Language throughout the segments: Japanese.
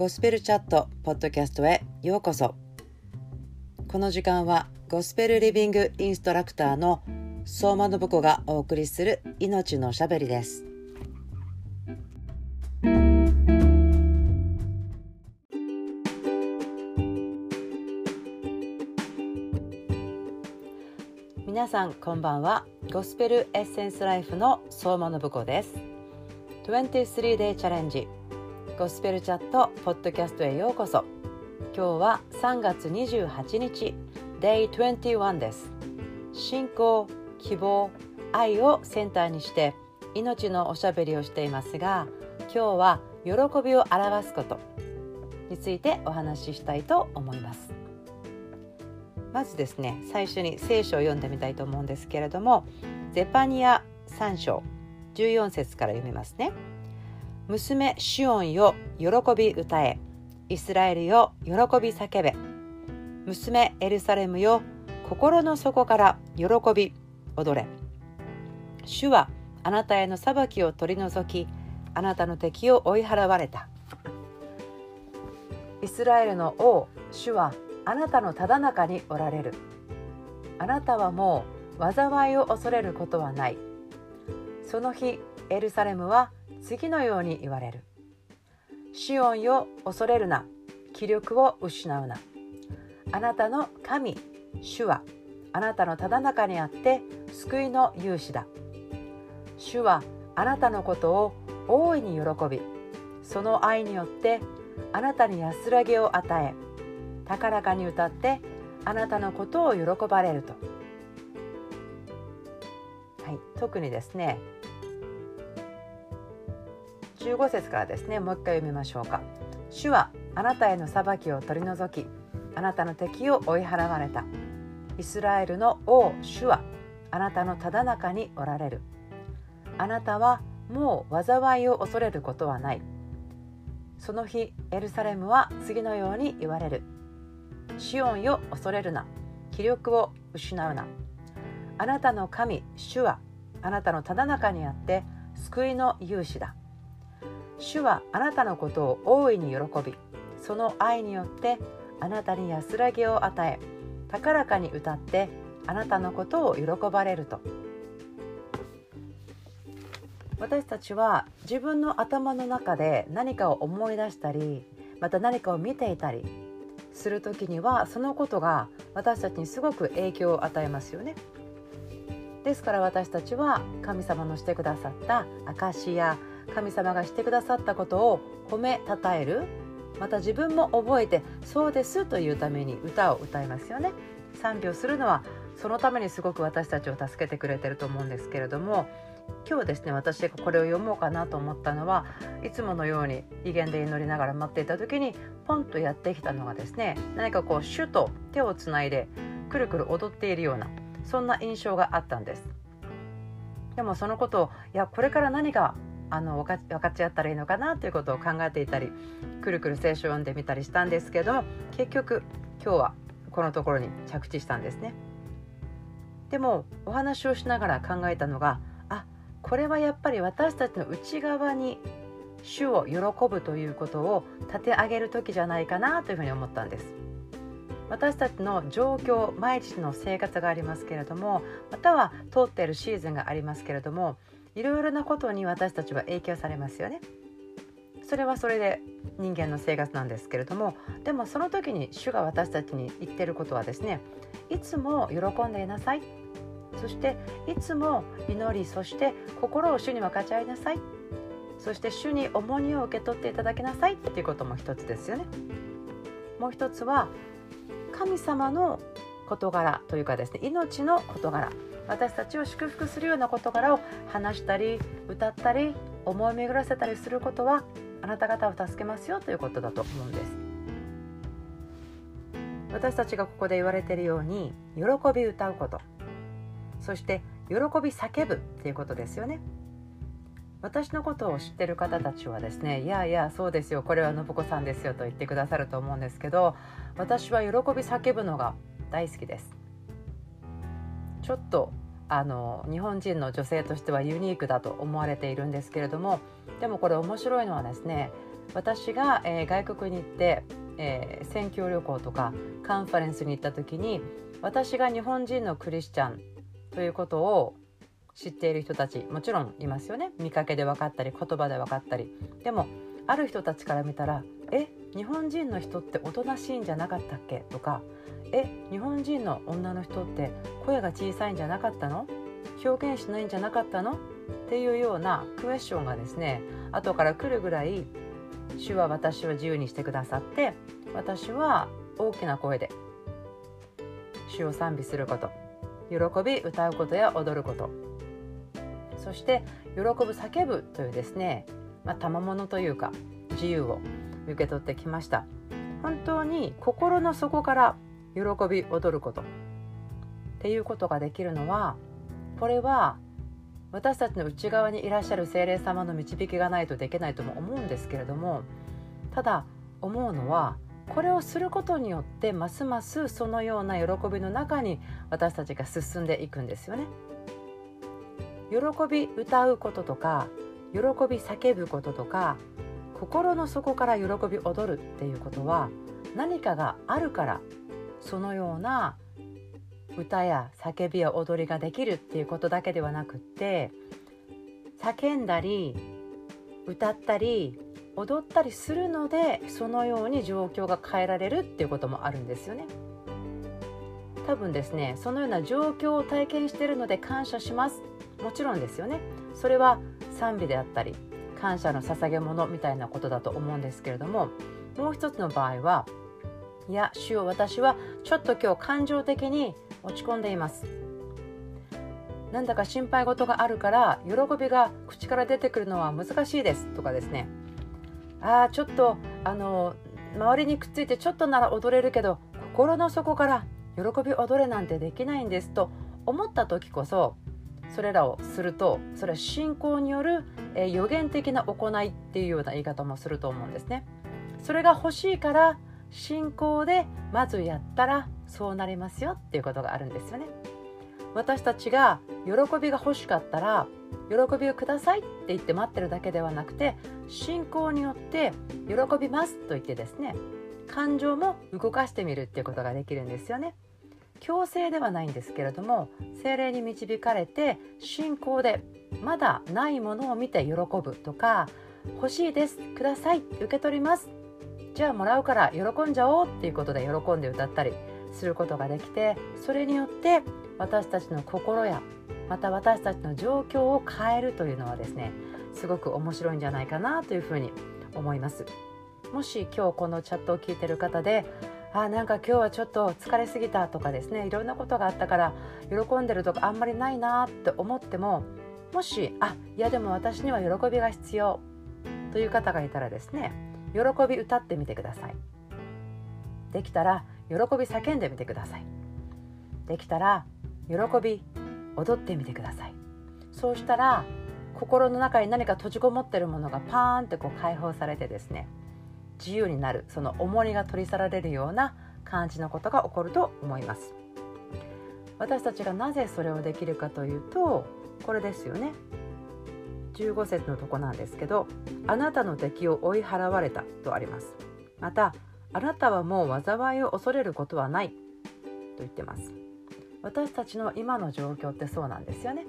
ゴスペルチャットポッドキャストへようこそ。この時間はゴスペルリビングインストラクターの相馬信子がお送りする命のしゃべりです。皆さんこんばんは。ゴスペルエッセンスライフの相馬信子です。23 day チャレンジゴスペルチャットポッドキャストへようこそ。今日は3月28日 Day21 です。信仰、希望、愛をセンターにして命のおしゃべりをしていますが、今日は喜びを表すことについてお話ししたいと思います。まずですね、最初に聖書を読んでみたいと思うんですけれども、ゼパニヤ3章14節から読みますね。娘シオンよ、喜び歌え。イスラエルよ、喜び叫べ。娘エルサレムよ、心の底から喜び踊れ。主はあなたへの裁きを取り除き、あなたの敵を追い払われた。イスラエルの王主はあなたのただ中におられる。あなたはもう災いを恐れることはない。その日エルサレムは次のように言われる。シオンよ、恐れるな。気力を失うな。あなたの神主はあなたのただ中にあって救いの勇士だ。主はあなたのことを大いに喜び、その愛によってあなたに安らぎを与え、高らかに歌ってあなたのことを喜ばれると。はい、特にですね、15節からですね、もう一回読みましょうか。主はあなたへの裁きを取り除き、あなたの敵を追い払われた。イスラエルの王主はあなたのただ中におられる。あなたはもう災いを恐れることはない。その日エルサレムは次のように言われる。シオンよ、恐れるな。気力を失うな。あなたの神主はあなたのただ中にあって救いの勇士だ。主はあなたのことを大いに喜び、その愛によってあなたに安らぎを与え、高らかに歌ってあなたのことを喜ばれると。私たちは自分の頭の中で何かを思い出したり、また何かを見ていたりするときには、そのことが私たちにすごく影響を与えますよね。ですから私たちは神様のしてくださった証や、神様がしてくださったことを褒めたたえる、また自分も覚えてそうですというために歌を歌いますよね。賛美をするのはそのためにすごく私たちを助けてくれてると思うんですけれども、今日ですね、私がこれを読もうかなと思ったのは、いつものように威厳で祈りながら待っていた時にポンとやってきたのがですね、何かこうシュッと手をつないでくるくる踊っているような、そんな印象があったんです。でもそのことを、いやこれから何が分かち合ったらいいのかなということを考えていたり、くるくる聖書を読んでみたりしたんですけども、結局今日はこのところに着地したんですね。でもお話をしながら考えたのが、これはやっぱり私たちの内側に主を喜ぶということを立て上げる時じゃないかなというふうに思ったんです。私たちの状況、毎日の生活がありますけれども、または通っているシーズンがありますけれども、いろいろなことに私たちは影響されますよね。それはそれで人間の生活なんですけれども、でもその時に主が私たちに言っていることはですね、いつも喜んでいなさい、そしていつも祈り、そして心を主に分かち合いなさい、そして主に重荷を受け取っていただきなさいっていうことも一つですよね。もう一つは神様の事柄というかですね、命の事柄、私たちを祝福するような事柄を話したり歌ったり思い巡らせたりすることはあなた方を助けますよということだと思うんです。私たちがここで言われているように、喜び歌うこと、そして喜び叫ぶっていうことですよね。私のことを知っている方たちはですね、いやいやそうですよ、これは信子さんですよと言ってくださると思うんですけど、私は喜び叫ぶのが大好きです。ちょっと日本人の女性としてはユニークだと思われているんですけれども、でもこれ面白いのはですね、私が、外国に行って、宣教旅行とかカンファレンスに行った時に、私が日本人のクリスチャンということを知っている人たちもちろんいますよね。見かけで分かったり言葉で分かったり。でもある人たちから見たら、日本人の人っておとなしいんじゃなかったっけとか、日本人の女の人って声が小さいんじゃなかったの、表現しないんじゃなかったのっていうようなクエスチョンがですね、後から来るぐらい、主は私を自由にしてくださって、私は大きな声で主を賛美すること、喜び歌うことや踊ること、そして喜ぶ叫ぶというですね、賜物というか自由を受け取ってきました。本当に心の底から喜び踊ることっていうことができるのは、これは私たちの内側にいらっしゃる聖霊様の導きがないとできないとも思うんですけれども、ただ思うのは、これをすることによってますますそのような喜びの中に私たちが進んでいくんですよね。喜び歌うこととか、喜び叫ぶこととか、心の底から喜び踊るっていうことは、何かがあるからそのような歌や叫びや踊りができるっていうことだけではなくって、叫んだり歌ったり踊ったりするので、そのように状況が変えられるっていうこともあるんですよね。多分ですね、そのような状況を体験しているので感謝します、もちろんですよね。それは賛美であったり感謝の捧げ物みたいなことだと思うんですけれども、もう一つの場合は、いや主よ私はちょっと今日感情的に落ち込んでいます、なんだか心配事があるから喜びが口から出てくるのは難しいですとかですね、ちょっと周りにくっついてちょっとなら踊れるけど、心の底から喜び踊れなんてできないんですと思った時こそ、それらをすると、それは信仰による予言的な行いっていうような言い方もすると思うんですね。それが欲しいから信仰でまずやったらそうなりますよっていうことがあるんですよね。私たちが喜びが欲しかったら、喜びをくださいって言って待ってるだけではなくて、信仰によって喜びますと言ってですね、感情も動かしてみるっていうことができるんですよね。強制ではないんですけれども、聖霊に導かれて信仰でまだないものを見て喜ぶとか、欲しいです、ください、受け取ります、じゃあもらうから喜んじゃおうっていうことで喜んで歌ったりすることができて、それによって私たちの心やまた私たちの状況を変えるというのはですね、すごく面白いんじゃないかなというふうに思います。もし今日このチャットを聞いている方で、なんか今日はちょっと疲れすぎたとかですね、いろんなことがあったから喜んでるとかあんまりないなって思っても、もしいやでも私には喜びが必要という方がいたらですね、喜び歌ってみてください。できたら喜び叫んでみてください。できたら喜び踊ってみてください。そうしたら心の中に何か閉じこもってるものがパーンってこう解放されてですね、自由になる、その重りが取り去られるような感じのことが起こると思います。私たちがなぜそれをできるかというと、これですよね。15節のとこなんですけど、あなたの敵を追い払われたとあります。またあなたはもう災いを恐れることはないと言ってます。私たちの今の状況ってそうなんですよね。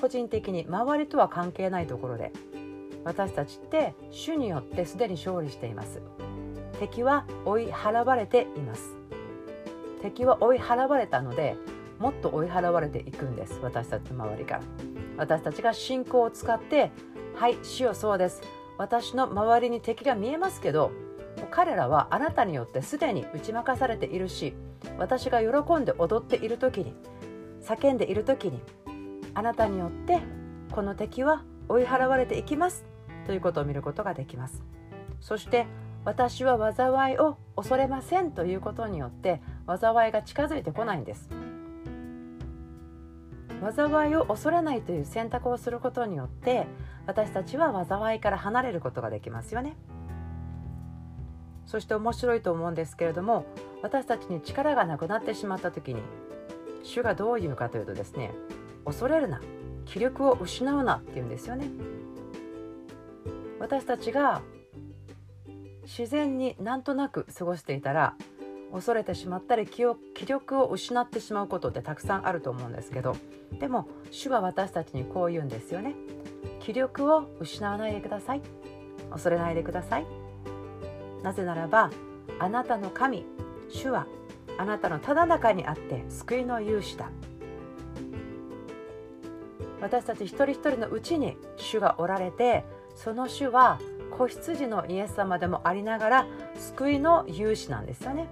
個人的に周りとは関係ないところで、私たちって主によってすでに勝利しています。敵は追い払われています。敵は追い払われたので、もっと追い払われていくんです、私たちの周りから。私たちが信仰を使って、はい主よそうです、私の周りに敵が見えますけど、彼らはあなたによってすでに打ち負かされているし、私が喜んで踊っている時に、叫んでいる時に、あなたによってこの敵は追い払われていきますということを見ることができます。そして私は災いを恐れませんということによって、災いが近づいてこないんです。災いを恐れないという選択をすることによって、私たちは災いから離れることができますよね。そして面白いと思うんですけれども、私たちに力がなくなってしまった時に、主がどう言うかというとですね、恐れるな、気力を失うなっていうんですよね。私たちが自然になんとなく過ごしていたら、恐れてしまったり気力を失ってしまうことってたくさんあると思うんですけど、でも主は私たちにこう言うんですよね。気力を失わないでください。恐れないでください。なぜならばあなたの神主はあなたのただ中にあって救いの勇士だ。私たち一人一人のうちに主がおられて、その主は子羊のイエス様でもありながら救いの勇士なんですよね。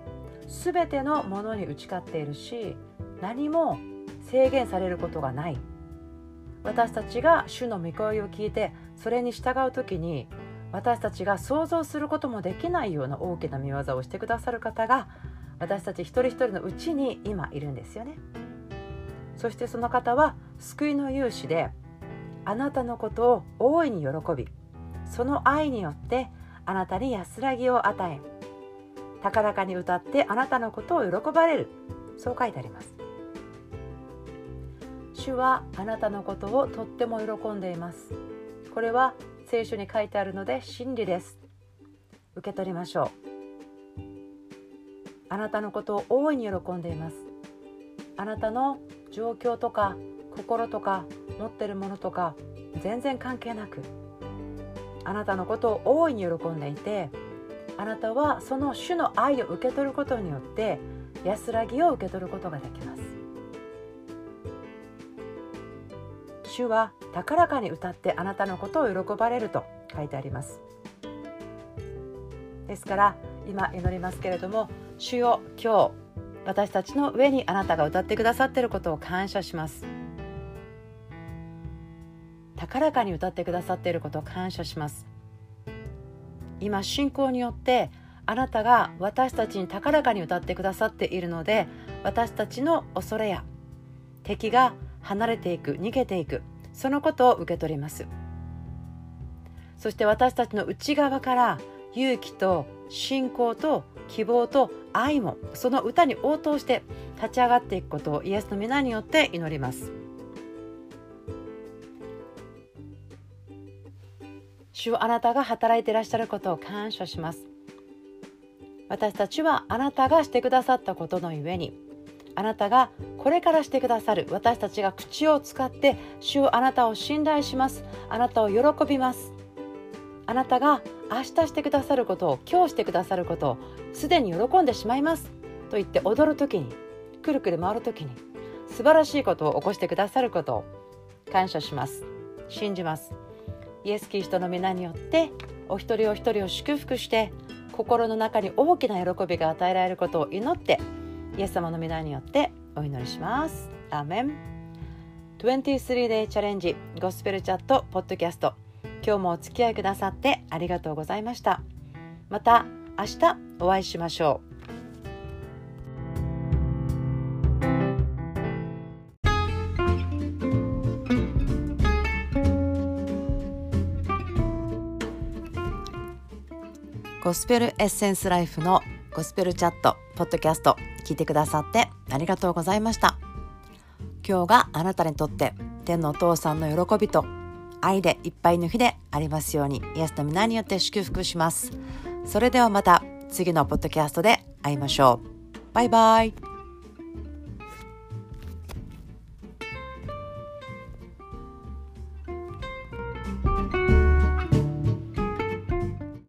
すべてのものに打ち勝っているし、何も制限されることがない。私たちが主の御声を聞いてそれに従うときに、私たちが想像することもできないような大きな御業をしてくださる方が私たち一人一人のうちに今いるんですよね。そしてその方は救いの勇士で、あなたのことを大いに喜び、その愛によってあなたに安らぎを与え、高らかに歌ってあなたのことを喜ばれる、そう書いてあります。主はあなたのことをとっても喜んでいます。これは聖書に書いてあるので真理です。受け取りましょう。あなたのことを大いに喜んでいます。あなたの状況とか心とか持っているものとか全然関係なく、あなたのことを大いに喜んでいて、あなたはその主の愛を受け取ることによって安らぎを受け取ることができます。主は高らかに歌ってあなたのことを喜ばれると書いてあります。ですから今祈りますけれども、主よ、今日私たちの上にあなたが歌ってくださっていることを感謝します。高らかに歌ってくださっていることを感謝します。今信仰によってあなたが私たちに高らかに歌ってくださっているので、私たちの恐れや敵が離れていく、逃げていく、そのことを受け取ります。そして私たちの内側から勇気と信仰と希望と愛も、その歌に応答して立ち上がっていくことをイエスの皆によって祈ります。主はあなたが働いていらっしゃることを感謝します。私たちはあなたがしてくださったことのゆえに、あなたがこれからしてくださる、私たちが口を使って主はあなたを信頼します。あなたを喜びます。あなたが明日してくださることを、今日してくださることをすでに喜んでしまいますと言って、踊るときに、くるくる回るときに素晴らしいことを起こしてくださることを感謝します。信じます。イエス・キリストの皆によってお一人お一人を祝福して、心の中に大きな喜びが与えられることを祈って、イエス様の皆によってお祈りします。アーメン。23 Day チャレンジゴスペルチャットポッドキャスト、今日もお付き合いくださってありがとうございました。また明日お会いしましょう。ゴスペルエッセンスライフのゴスペルチャットポッドキャスト、聞いてくださってありがとうございました。今日があなたにとって天のお父さんの喜びと愛でいっぱいの日でありますように、イエスの皆によって祝福します。それではまた次のポッドキャストで会いましょう。バイバイ。